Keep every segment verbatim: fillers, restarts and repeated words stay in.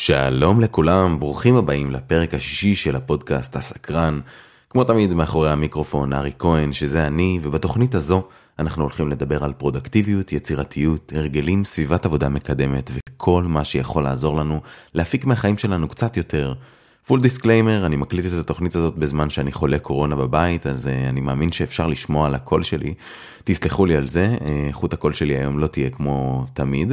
שלום לכולם, ברוכים הבאים לפרק השישי של הפודקאסט הסקרן. כמו תמיד מאחורי המיקרופון ארי כהן, שזה אני, ובתוכנית הזו אנחנו הולכים לדבר על פרודקטיביות, יצירתיות, הרגלים, סביבת עבודה מקדמת וכל מה שיכול לעזור לנו להפיק מהחיים שלנו קצת יותר. פול דיסקליימר, אני מקליט את התוכנית הזאת בזמן שאני חולה קורונה בבית, אז אני מאמין שאפשר לשמוע על הקול שלי. תסלחו לי על זה, חוט הקול שלי היום לא תהיה כמו תמיד.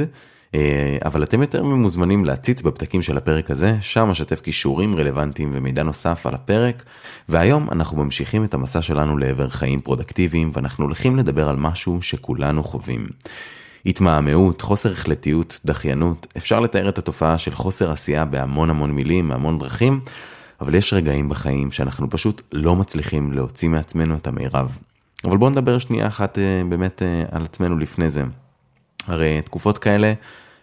אבל אתם יותר ממוזמנים להציץ בפתקים של הפרק הזה, שם אשתף קישורים רלוונטיים ומידע נוסף על הפרק, והיום אנחנו ממשיכים את המסע שלנו לעבר חיים פרודקטיביים, ואנחנו הולכים לדבר על משהו שכולנו חווים. התמהמהות, חוסר החלטיות, דחיינות, אפשר לתאר את התופעה של חוסר עשייה בהמון המון מילים, המון דרכים, אבל יש רגעים בחיים שאנחנו פשוט לא מצליחים להוציא מעצמנו את המערב. אבל בואו נדבר שנייה אחת באמת על עצמנו לפני זה. הרי תקופות כאלה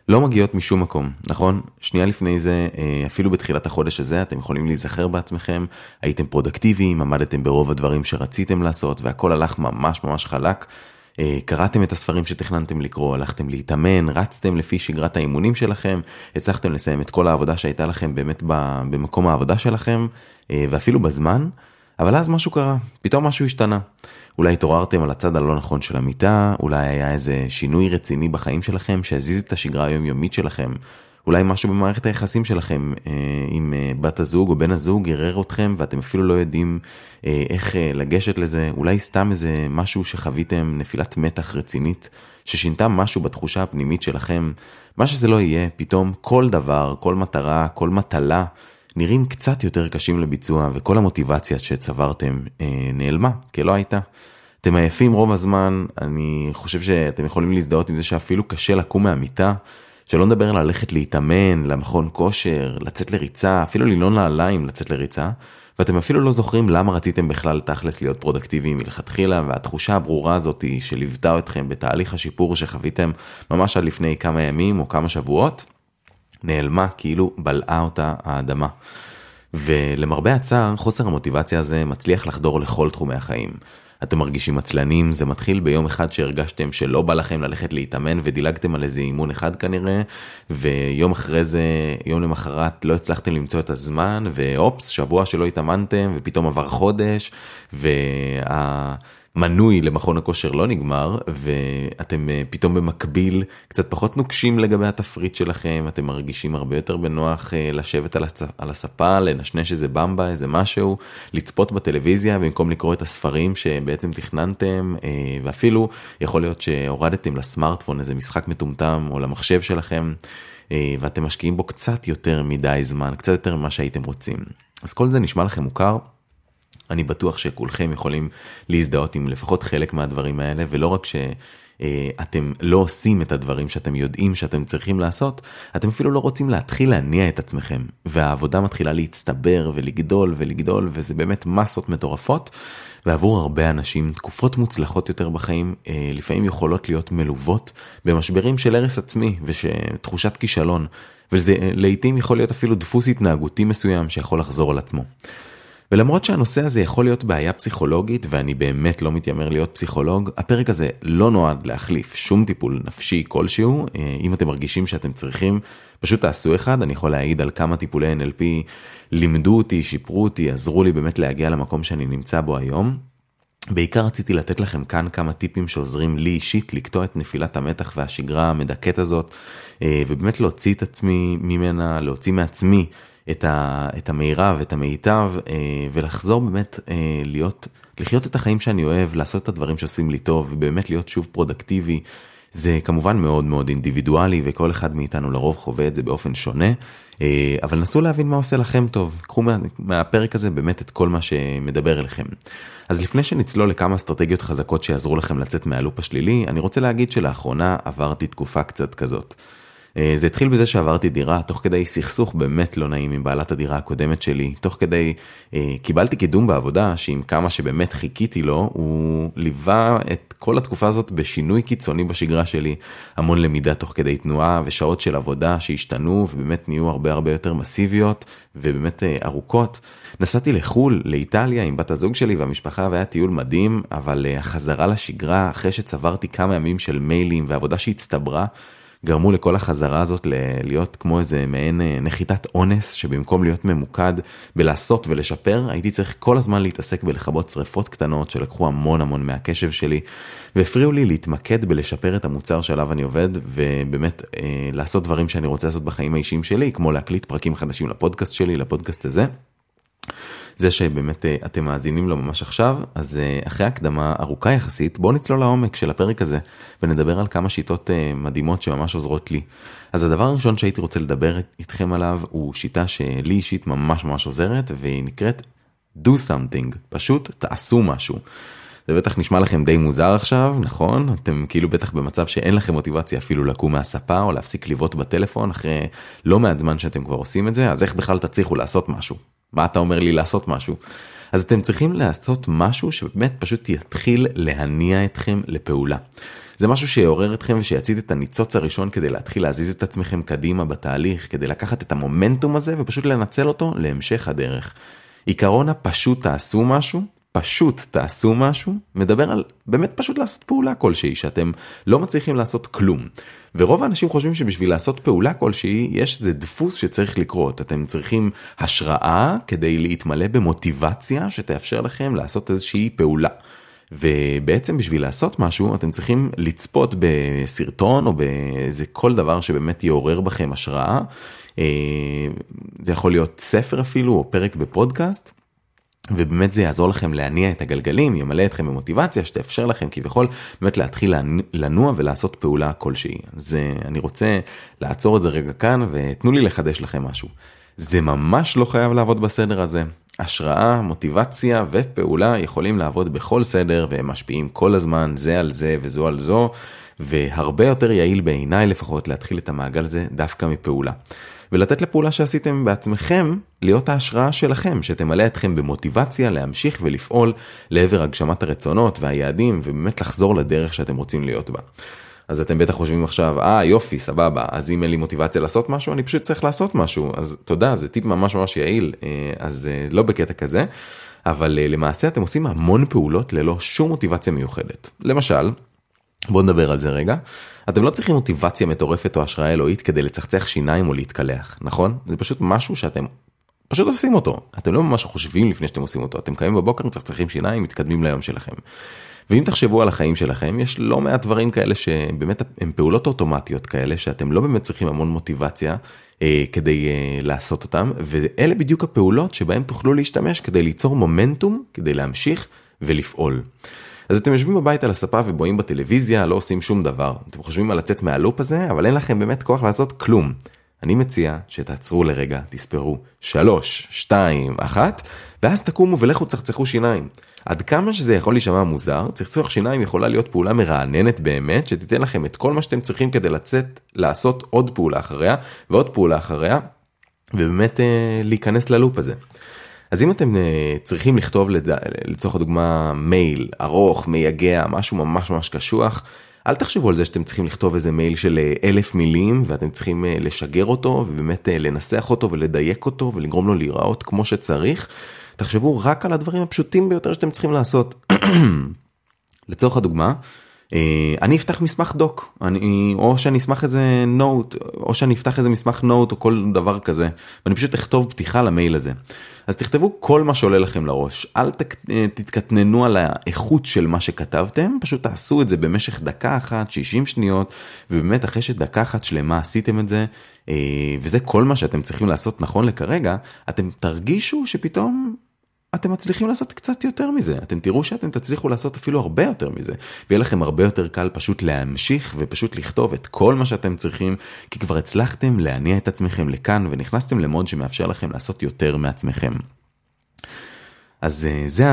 לא מגיעות משום מקום, נכון? שנייה לפני זה, אפילו בתחילת החודש הזה, אתם יכולים להיזכר בעצמכם, הייתם פרודקטיביים, עמדתם ברוב הדברים שרציתם לעשות, והכל הלך ממש ממש חלק, קראתם את הספרים שתכננתם לקרוא, הלכתם להתאמן, רצתם לפי שגרת האימונים שלכם, הצלחתם לסיים את כל העבודה שהייתה לכם באמת במקום העבודה שלכם, ואפילו בזמן, אבל אז משהו קרה, פתאום משהו השתנה. אולי התעוררתם על הצד הלא נכון של המיטה, אולי היה איזה שינוי רציני בחיים שלכם שהזיז את השגרה היומיומית שלכם, אולי משהו במערכת היחסים שלכם אה, עם אה, בת הזוג או בן הזוג גרר אתכם ואתם אפילו לא יודעים אה, איך אה, לגשת לזה, אולי סתם איזה משהו שחוויתם נפילת מתח רצינית ששינתה משהו בתחושה הפנימית שלכם, מה שזה לא יהיה, פתאום כל דבר, כל מטרה, כל מטלה נראים קצת יותר קשים לביצוע, וכל המוטיבציה שצברתם אה, נעלמה, כי לא הייתה. אתם עייפים רוב הזמן, אני חושב שאתם יכולים להזדהות עם זה שאפילו קשה לקום מהמיטה, שלא נדבר על ללכת להתאמן, למכון כושר, לצאת לריצה, אפילו לילון נעליים לצאת לריצה, ואתם אפילו לא זוכרים למה רציתם בכלל תכלס להיות פרודקטיביים מלכתחילה, והתחושה הברורה הזאת שליוותה אתכם בתהליך השיפור שחוויתם ממש עד לפני כמה ימים או כמה שבועות, נעלמה, כאילו בלעה אותה האדמה. ולמרבה הצער, חוסר המוטיבציה הזה מצליח לחדור לכל תחומי החיים. אתם מרגישים עצלנים, זה מתחיל ביום אחד שהרגשתם שלא בא לכם ללכת להתאמן ודילגתם על איזה אימון אחד כנראה, ויום אחרי זה, יום למחרת לא הצלחתם למצוא את הזמן, ואופס, שבוע שלא התאמנתם, ופתאום עבר חודש, וה... מנוי למכון הכושר לא נגמר, ואתם פתאום במקביל קצת פחות נוקשים לגבי התפריט שלכם, אתם מרגישים הרבה יותר בנוח לשבת על הספה, לנשנש איזה במבה, איזה משהו, לצפות בטלוויזיה במקום לקרוא את הספרים שבעצם תכננתם, ואפילו יכול להיות שהורדתם לסמארטפון איזה משחק מטומטם או למחשב שלכם, ואתם משקיעים בו קצת יותר מדי זמן, קצת יותר ממה שהייתם רוצים. אז כל זה נשמע לכם מוכר? אני בטוח שכולכם יכולים להזדהות עם לפחות חלק מהדברים האלה, ולא רק שאתם לא עושים את הדברים שאתם יודעים שאתם צריכים לעשות, אתם אפילו לא רוצים להתחיל להניע את עצמכם, והעבודה מתחילה להצטבר ולגדול ולגדול, וזה באמת מסות מטורפות, ועבור הרבה אנשים תקופות מוצלחות יותר בחיים, לפעמים יכולות להיות מלוות במשברים של הרס עצמי ושתחושת כישלון, וזה לעתים יכול להיות אפילו דפוס התנהגותי מסוים שיכול לחזור על עצמו. ולמרות שהנושא הזה יכול להיות בעיה פסיכולוגית, ואני באמת לא מתיימר להיות פסיכולוג, הפרק הזה לא נועד להחליף שום טיפול נפשי כלשהו. אם אתם מרגישים שאתם צריכים, פשוט תעשו אחד. אני יכול להעיד על כמה טיפולי אן אל פי לימדו אותי, שיפרו אותי, עזרו לי באמת להגיע למקום שאני נמצא בו היום. בעיקר רציתי לתת לכם כאן כמה טיפים שעוזרים לי אישית לקטוע את נפילת המתח והשגרה המדכאת הזאת, ובאמת להוציא את עצמי ממנה, להוציא מעצמי את ה את המערב ואת המיטב, ולחזור באמת להיות לחיות את החיים שאני אוהב, לעשות את הדברים שעושים לי טוב, ובאמת להיות שוב פרודקטיבי. זה כמובן מאוד מאוד אינדיבידואלי, וכל אחד מאיתנו לרוב חווה את זה באופן שונה, אבל נסו להבין מה עושה לכם טוב. קחו מה, מהפרק הזה באמת את כל מה שמדבר אליכם. אז לפני שנצלול לכמה אסטרטגיות חזקות שיעזרו לכם לצאת מהלופ השלילי, אני רוצה להגיד שלאחרונה עברתי תקופה קצת כזאת. זה התחיל בזה שעברתי דירה, תוך כדי סכסוך באמת לא נעים עם בעלת הדירה הקודמת שלי, תוך כדי אה, קיבלתי קידום בעבודה, שעם כמה שבאמת חיכיתי לו, הוא ליווה את כל התקופה הזאת בשינוי קיצוני בשגרה שלי, המון למידה תוך כדי תנועה ושעות של עבודה שהשתנו ובאמת נהיו הרבה הרבה יותר מסיביות ובאמת אה, ארוכות. נסעתי לחול, לאיטליה עם בת הזוג שלי והמשפחה והיה טיול מדהים, אבל החזרה לשגרה אחרי שצברתי כמה ימים של מיילים ועבודה שהצטברה, גרמו לכל החזרה הזאת להיות כמו איזה מעין נחיתת אונס, שבמקום להיות ממוקד בלעשות ולשפר, הייתי צריך כל הזמן להתעסק בלחבות שריפות קטנות שלקחו המון המון מהקשב שלי, והפריעו לי להתמקד בלשפר את המוצר שעליו אני עובד, ובאמת אה, לעשות דברים שאני רוצה לעשות בחיים האישיים שלי, כמו להקליט פרקים חדשים לפודקאסט שלי, לפודקאסט הזה. זה שבאמת אתם מאזינים לו ממש עכשיו, אז אחרי הקדמה ארוכה יחסית, בואו נצלול לעומק של הפרק הזה, ונדבר על כמה שיטות מדהימות שממש עוזרות לי. אז הדבר הראשון שהייתי רוצה לדבר איתכם עליו, הוא שיטה שלי אישית ממש ממש עוזרת, והיא נקראת do something, פשוט תעשו משהו. זה בטח נשמע לכם די מוזר עכשיו, נכון? אתם כאילו בטח במצב שאין לכם מוטיבציה אפילו לקום מהספה, או להפסיק לבוט בטלפון, אחרי לא מעט זמן שאתם כבר עושים את זה, אז איך בכלל תצליחו לעשות משהו? מה אתה אומר לי לעשות משהו? אז אתם צריכים לעשות משהו שבאמת פשוט יתחיל להניע אתכם לפעולה. זה משהו שיעורר אתכם ושיצית את הניצוץ הראשון כדי להתחיל להזיז את עצמכם קדימה בתהליך, כדי לקחת את המומנטום הזה ופשוט לנצל אותו להמשך הדרך. עיקרון הפשוט תעשו משהו, פשוט תעשו משהו, מדבר על באמת פשוט לעשות פעולה כלשהי, שאתם לא מצליחים לעשות כלום. ורוב האנשים חושבים שבשביל לעשות פעולה כלשהי, יש זה דפוס שצריך לקרות. אתם צריכים השראה כדי להתמלא במוטיבציה שתאפשר לכם לעשות איזושהי פעולה. ובעצם בשביל לעשות משהו, אתם צריכים לצפות בסרטון או באיזה כל דבר שבאמת יעורר בכם השראה. זה יכול להיות ספר אפילו או פרק בפודקאסט. ובאמת זה יעזור לכם להניע את הגלגלים, ימלא אתכם במוטיבציה שתאפשר לכם כביכול באמת להתחיל לנוע ולעשות פעולה כלשהי. אז אני רוצה לעצור את זה רגע כאן ותנו לי לחדש לכם משהו. זה ממש לא חייב לעבוד בסדר הזה. השראה, מוטיבציה ופעולה יכולים לעבוד בכל סדר והם משפיעים כל הזמן זה על זה וזו על זו, והרבה יותר יעיל בעיניי לפחות להתחיל את המעגל הזה דווקא מפעולה. ולתת לפעולה שעשיתם בעצמכם להיות ההשראה שלכם, שתמלא אתכם במוטיבציה להמשיך ולפעול לעבר הגשמת הרצונות והיעדים, ובאמת לחזור לדרך שאתם רוצים להיות בה. אז אתם בטח חושבים עכשיו, אה יופי, סבבה, אז אם אין לי מוטיבציה לעשות משהו, אני פשוט צריך לעשות משהו. אז תודה, זה טיפ ממש ממש יעיל, אז לא בקטע כזה, אבל למעשה אתם עושים המון פעולות ללא שום מוטיבציה מיוחדת. למשל, בואו נדבר על זה רגע. אתם לא צריכים מוטיבציה מטורפת או השראה אלוהית כדי לצחצח שיניים או להתקלח, נכון? זה פשוט משהו שאתם פשוט עושים אותו. אתם לא ממש חושבים לפני שאתם עושים אותו. אתם קמים בבוקר, מצחצחים שיניים, מתקדמים ליום שלכם. ואם תחשבו על החיים שלכם, יש לא מעט דברים כאלה שבאמת הם פעולות אוטומטיות כאלה, שאתם לא באמת צריכים המון מוטיבציה אה, כדי אה, לעשות אותם, ואלה בדיוק הפעולות שבהם תוכלו להשתמש כדי ליצור מומנטום, כדי להמשיך ולפעול. אז אתם יושבים בבית על הספה ובואים בטלוויזיה, לא עושים שום דבר. אתם חושבים על לצאת מהלופ הזה, אבל אין לכם באמת כוח לעשות כלום. אני מציע שתעצרו לרגע, תספרו שלוש, שתיים, אחת, ואז תקומו ולכו צחצחו שיניים. עד כמה שזה יכול להישמע מוזר, צחצוח שיניים יכולה להיות פעולה מרעננת באמת, שתיתן לכם את כל מה שאתם צריכים כדי לצאת, לעשות עוד פעולה אחריה, ועוד פעולה אחריה, ובאמת אה, להיכנס ללופ הזה. אז אם אתם צריכים לכתוב לצורך הדוגמה מייל ארוך, מייגע, משהו ממש ממש קשוח, אל תחשבו על זה שאתם צריכים לכתוב איזה מייל של אלף מילים, ואתם צריכים לשגר אותו ובאמת לנסח אותו ולדייק אותו ולגרום לו להיראות כמו שצריך. תחשבו רק על הדברים הפשוטים ביותר שאתם צריכים לעשות. לצורך הדוגמה, אני אפתח מסמך דוק, אני, או שאני אשמח איזה נוט, או שאני אפתח איזה מסמך נוט, או כל דבר כזה, ואני פשוט אכתוב פתיחה למייל הזה. אז תכתבו כל מה שעולה לכם לראש, אל תק, תתקטננו על האיכות של מה שכתבתם, פשוט תעשו את זה במשך דקה אחת, שישים שניות, ובאמת אחרי שדקה אחת שלמה עשיתם את זה, וזה כל מה שאתם צריכים לעשות נכון לכרגע, אתם תרגישו שפתאום אתם מצליחים לעשות קצת יותר מזה. אתם תראו שאתם תצליחו לעשות אפילו הרבה יותר מזה. ויהיה לכם הרבה יותר קל פשוט להמשיך ופשוט לכתוב את כל מה שאתם צריכים, כי כבר הצלחתם להניע את עצמכם לכאן, ונכנסתם למוד שמאפשר לכם לעשות יותר מעצמכם. אז זה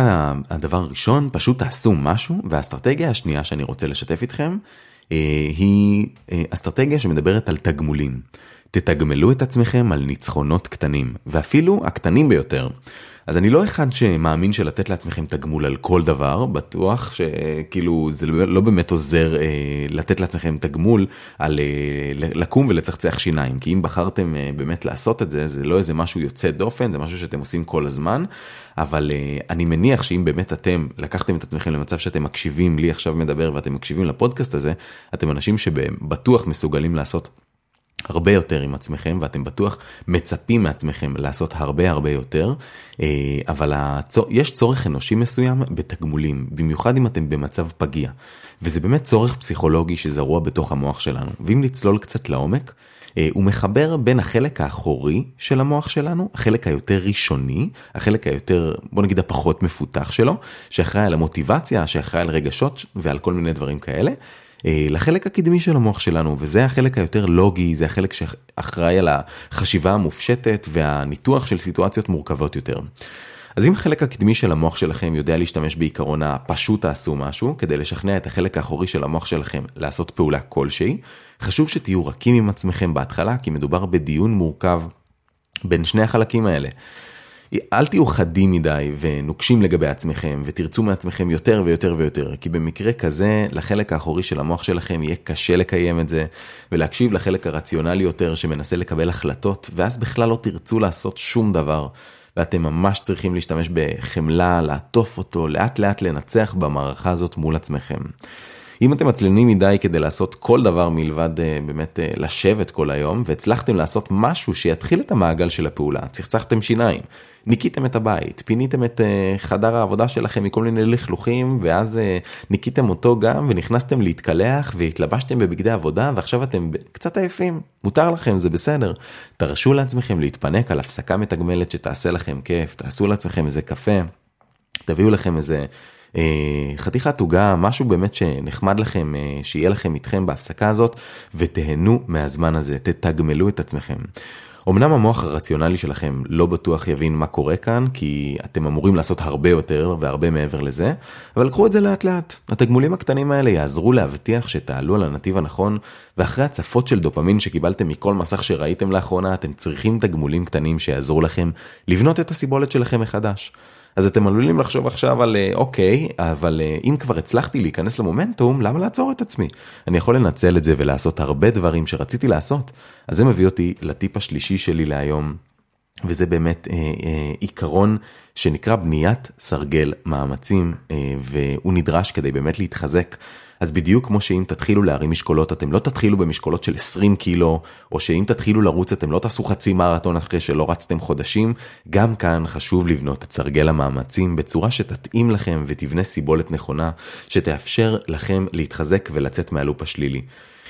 הדבר הראשון, פשוט תעשו משהו, והאסטרטגיה השנייה שאני רוצה לשתף איתכם, היא אסטרטגיה שמדברת על תגמולים. תתגמלו את עצמכם על ניצחונות קטנים, ואפילו הקטנים ביותר. אז אני לא אחד שמאמין שלתת לעצמכם תגמול על כל דבר, בטוח שכאילו זה לא באמת עוזר לתת לעצמכם תגמול על לקום ולצחצח שיניים, כי אם בחרתם באמת לעשות את זה, זה לא איזה משהו יוצא דופן, זה משהו שאתם עושים כל הזמן, אבל אני מניח שאם באמת אתם לקחתם את עצמכם למצב שאתם מקשיבים לי עכשיו מדבר ואתם מקשיבים לפודקאסט הזה, אתם אנשים שבטוח מסוגלים לעשות הרבה יותר עם עצמכם, ואתם בטוח מצפים מעצמכם לעשות הרבה הרבה יותר, אבל יש צורך אנושי מסוים בתגמולים, במיוחד אם אתם במצב פגיע, וזה באמת צורך פסיכולוגי שזרוע בתוך המוח שלנו, ואם נצלול קצת לעומק, הוא מחבר בין החלק האחורי של המוח שלנו, החלק היותר ראשוני, החלק היותר, בוא נגיד, הפחות מפותח שלו, שאחראי על המוטיבציה, שאחראי על רגשות ועל כל מיני דברים כאלה, לחלק הקדמי של המוח שלנו, וזה החלק היותר לוגי, זה החלק שאחראי על החשיבה המופשטת והניתוח של סיטואציות מורכבות יותר. אז אם החלק הקדמי של המוח שלכם יודע להשתמש בעיקרון הפשוט תעשו משהו, כדי לשכנע את החלק האחורי של המוח שלכם לעשות פעולה כלשהי, חשוב שתהיו רכים עם עצמכם בהתחלה, כי מדובר בדיון מורכב בין שני החלקים האלה. אל תהיו חדים מדי ונוקשים לגבי עצמכם ותרצו מעצמכם יותר ויותר ויותר, כי במקרה כזה לחלק האחורי של המוח שלכם יהיה קשה לקיים את זה ולהקשיב לחלק הרציונלי יותר שמנסה לקבל החלטות, ואז בכלל לא תרצו לעשות שום דבר, ואתם ממש צריכים להשתמש בחמלה, לעטוף אותו, לאט לאט לנצח במערכה הזאת מול עצמכם. אם אתם מצלינים מדי כדי לעשות כל דבר מלבד באמת לשבת כל היום, והצלחתם לעשות משהו שיתחיל את המעגל של הפעולה, צחצחתם שיניים, ניקיתם את הבית, פיניתם את חדר העבודה שלכם מכל מיני לכלוכים, ואז ניקיתם אותו גם, ונכנסתם להתקלח, והתלבשתם בבגדי עבודה, ועכשיו אתם קצת עייפים, מותר לכם, זה בסדר. תרשו לעצמכם להתפנק על הפסקה מתגמלת שתעשה לכם כיף, תעשו לעצמכם איזה קפה, תביאו לכם איזה חתיכת עוגה, משהו באמת שנחמד לכם, שיהיה לכם איתכם בהפסקה הזאת, ותהנו מהזמן הזה, תתגמלו את עצמכם. אמנם המוח הרציונלי שלכם לא בטוח יבין מה קורה כאן, כי אתם אמורים לעשות הרבה יותר והרבה מעבר לזה, אבל לקחו את זה לאט לאט. התגמולים הקטנים האלה יעזרו להבטיח שתעלו על הנתיב הנכון, ואחרי הצפות של דופמין שקיבלתם מכל מסך שראיתם לאחרונה, אתם צריכים תגמולים קטנים שיעזרו לכם לבנות את הסיבולת שלכם מחדש. אז אתם עלולים לחשוב עכשיו על, אוקיי, אבל אם כבר הצלחתי להיכנס למומנטום, למה לעצור את עצמי? אני יכול לנצל את זה ולעשות הרבה דברים שרציתי לעשות. אז זה מביא אותי לטיפ השלישי שלי להיום, וזה באמת אה, אה, עיקרון שנקרא בניית סרגל מאמצים, אה, והוא נדרש כדי באמת להתחזק. אז בדיוק כמו שאם תתחילו להרים משקולות, אתם לא תתחילו במשקולות של עשרים קילו, או שאם תתחילו לרוץ, אתם לא תעשו חצי מרתון אחרי שלא רצתם חודשים, גם כאן חשוב לבנות את סרגל המאמצים בצורה שתתאים לכם ותבנה סיבולת נכונה, שתאפשר לכם להתחזק ולצאת מהלופ השלילי.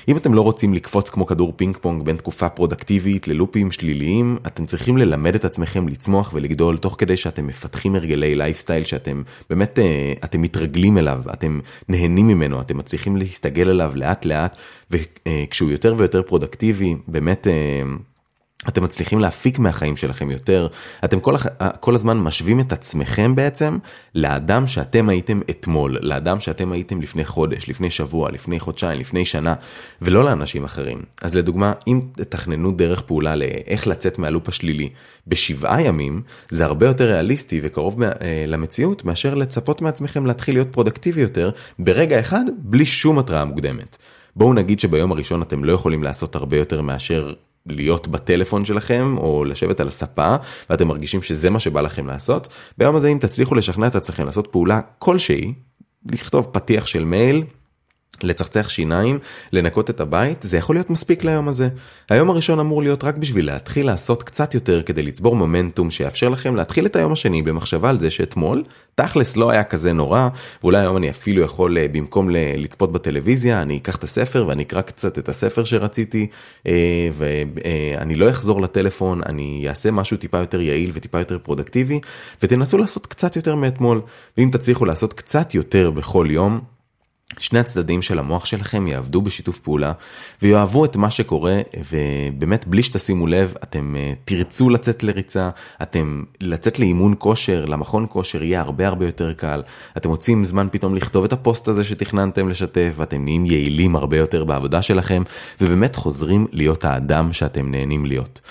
אם אתם לא רוצים לקפוץ כמו כדור פינג פונג בין תקופה פרודקטיבית ללופים שליליים, אתם צריכים ללמד את עצמכם לצמוח ולגדול, תוך כדי שאתם מפתחים הרגלי לייפסטייל שאתם באמת, אתם מתרגלים אליו, אתם נהנים ממנו, אתם מצליחים להסתגל אליו לאט לאט, וכשהוא יותר ויותר פרודקטיבי, באמת אתם מצליחים להפיק מהחיים שלכם יותר, אתם כל, כל הזמן משווים את עצמכם בעצם לאדם שאתם הייתם אתמול, לאדם שאתם הייתם לפני חודש, לפני שבוע, לפני חודשיים, לפני שנה, ולא לאנשים אחרים. אז לדוגמה, אם תכננו דרך פעולה לאיך לצאת מהלופ השלילי בשבעה ימים, זה הרבה יותר ריאליסטי וקרוב למציאות, מאשר לצפות מעצמכם להתחיל להיות פרודקטיבי יותר ברגע אחד, בלי שום התראה מוקדמת. בואו נגיד שביום הראשון אתם לא יכולים לעשות הרבה יותר מאשר להיות בטלפון שלכם, או לשבת על הספה, ואתם מרגישים שזה מה שבא לכם לעשות. ביום הזה, אם תצליחו לשכנע את עצמכם לעשות פעולה כלשהי, לכתוב פתיח של מייל, לצחצח שיניים, לנקות את הבית, זה יכול להיות מספיק ליום הזה. היום הראשון אמור להיות רק בשביל להתחיל לעשות קצת יותר, כדי לצבור מומנטום שיאפשר לכם להתחיל את היום השני במחשבה על זה שאתמול, תכלס לא היה כזה נורא, ואולי היום אני אפילו יכול, במקום לצפות בטלוויזיה, אני אקח את הספר ואני אקרא קצת את הספר שרציתי, ואני לא אחזור לטלפון, אני אעשה משהו טיפה יותר יעיל וטיפה יותר פרודקטיבי, ותנסו לעשות קצת יותר מאתמול, ואם תצליחו לעשות קצת יותר בכל יום, שני הצדדים של המוח שלכם יעבדו בשיתוף פעולה, ויאהבו את מה שקורה, ובאמת בלי שתשימו לב, אתם תרצו לצאת לריצה, אתם לצאת לאימון כושר, למכון כושר יהיה הרבה הרבה יותר קל, אתם מוצאים זמן פתאום לכתוב את הפוסט הזה שתכננתם לשתף, ואתם נהיים יעילים הרבה יותר בעבודה שלכם, ובאמת חוזרים להיות האדם שאתם נהנים להיות.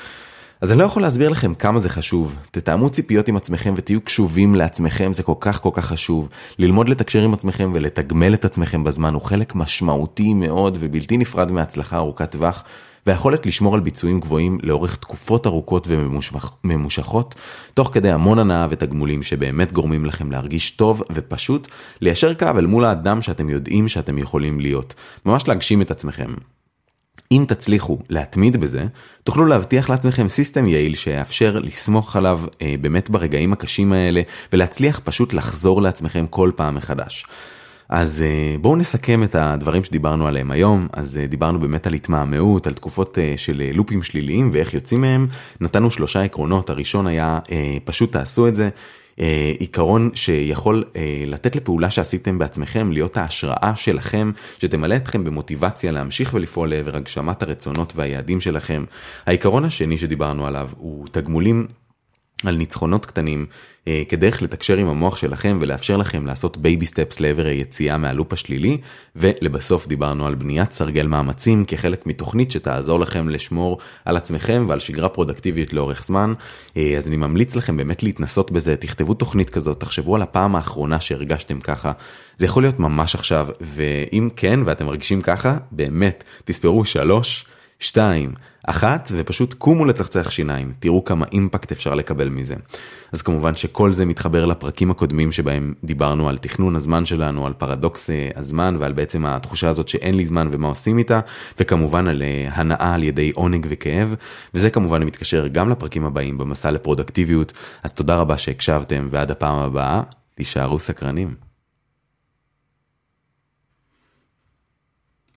אז אני לא יכול להסביר לכם כמה זה חשוב. תתאמו ציפיות עם עצמכם ותהיו קשובים לעצמכם, זה כל כך כל כך חשוב. ללמוד לתקשר עם עצמכם ולתגמל את עצמכם בזמן הוא חלק משמעותי מאוד ובלתי נפרד מההצלחה ארוכת טווח, והיכולת לשמור על ביצועים גבוהים לאורך תקופות ארוכות וממושכות, תוך כדי המון הנאה ותגמולים שבאמת גורמים לכם להרגיש טוב ופשוט, ליישר קו אל מול האדם שאתם יודעים שאתם יכולים להיות. ממש להגשים את עצמכם. אם תצליחו להתמיד בזה, תוכלו להבטיח לעצמכם סיסטם יעיל שיאפשר לסמוך עליו אה, באמת ברגעים הקשים האלה, ולהצליח פשוט לחזור לעצמכם כל פעם מחדש. אז אה, בואו נסכם את הדברים שדיברנו עליהם היום. אז אה, דיברנו באמת על התמהמהות, על תקופות אה, של אה, לופים שליליים ואיך יוצאים מהם. נתנו שלושה עקרונות. הראשון היה אה, פשוט תעשו את זה. אה, עיקרון שיכול אה, לתת לפעולה שעשיתם בעצמכם, להיות ההשראה שלכם, שתמלא אתכם במוטיבציה להמשיך ולפעול לעבר הגשמת הרצונות והיעדים שלכם. העיקרון השני שדיברנו עליו הוא תגמולים על ניצחונות קטנים, אה, כדרך לתקשר עם המוח שלכם ולאפשר לכם לעשות בייבי סטפס לעבר היציאה מהלופ השלילי, ולבסוף דיברנו על בניית סרגל מאמצים כחלק מתוכנית שתעזור לכם לשמור על עצמכם ועל שגרה פרודקטיבית לאורך זמן. אה, אז אני ממליץ לכם באמת להתנסות בזה, תכתבו תוכנית כזאת, תחשבו על הפעם האחרונה שהרגשתם ככה, זה יכול להיות ממש עכשיו, ואם כן ואתם מרגישים ככה, באמת תספרו שלוש, שתיים, אחת, ופשוט קומו לצחצח שיניים, תראו כמה אימפקט אפשר לקבל מזה. אז כמובן שכל זה מתחבר לפרקים הקודמים שבהם דיברנו על תכנון הזמן שלנו, על פרדוקס הזמן ועל בעצם התחושה הזאת שאין לי זמן ומה עושים איתה, וכמובן על הנאה על ידי עונג וכאב, וזה כמובן מתקשר גם לפרקים הבאים במסע לפרודקטיביות. אז תודה רבה שהקשבתם, ועד הפעם הבאה, תישארו סקרנים.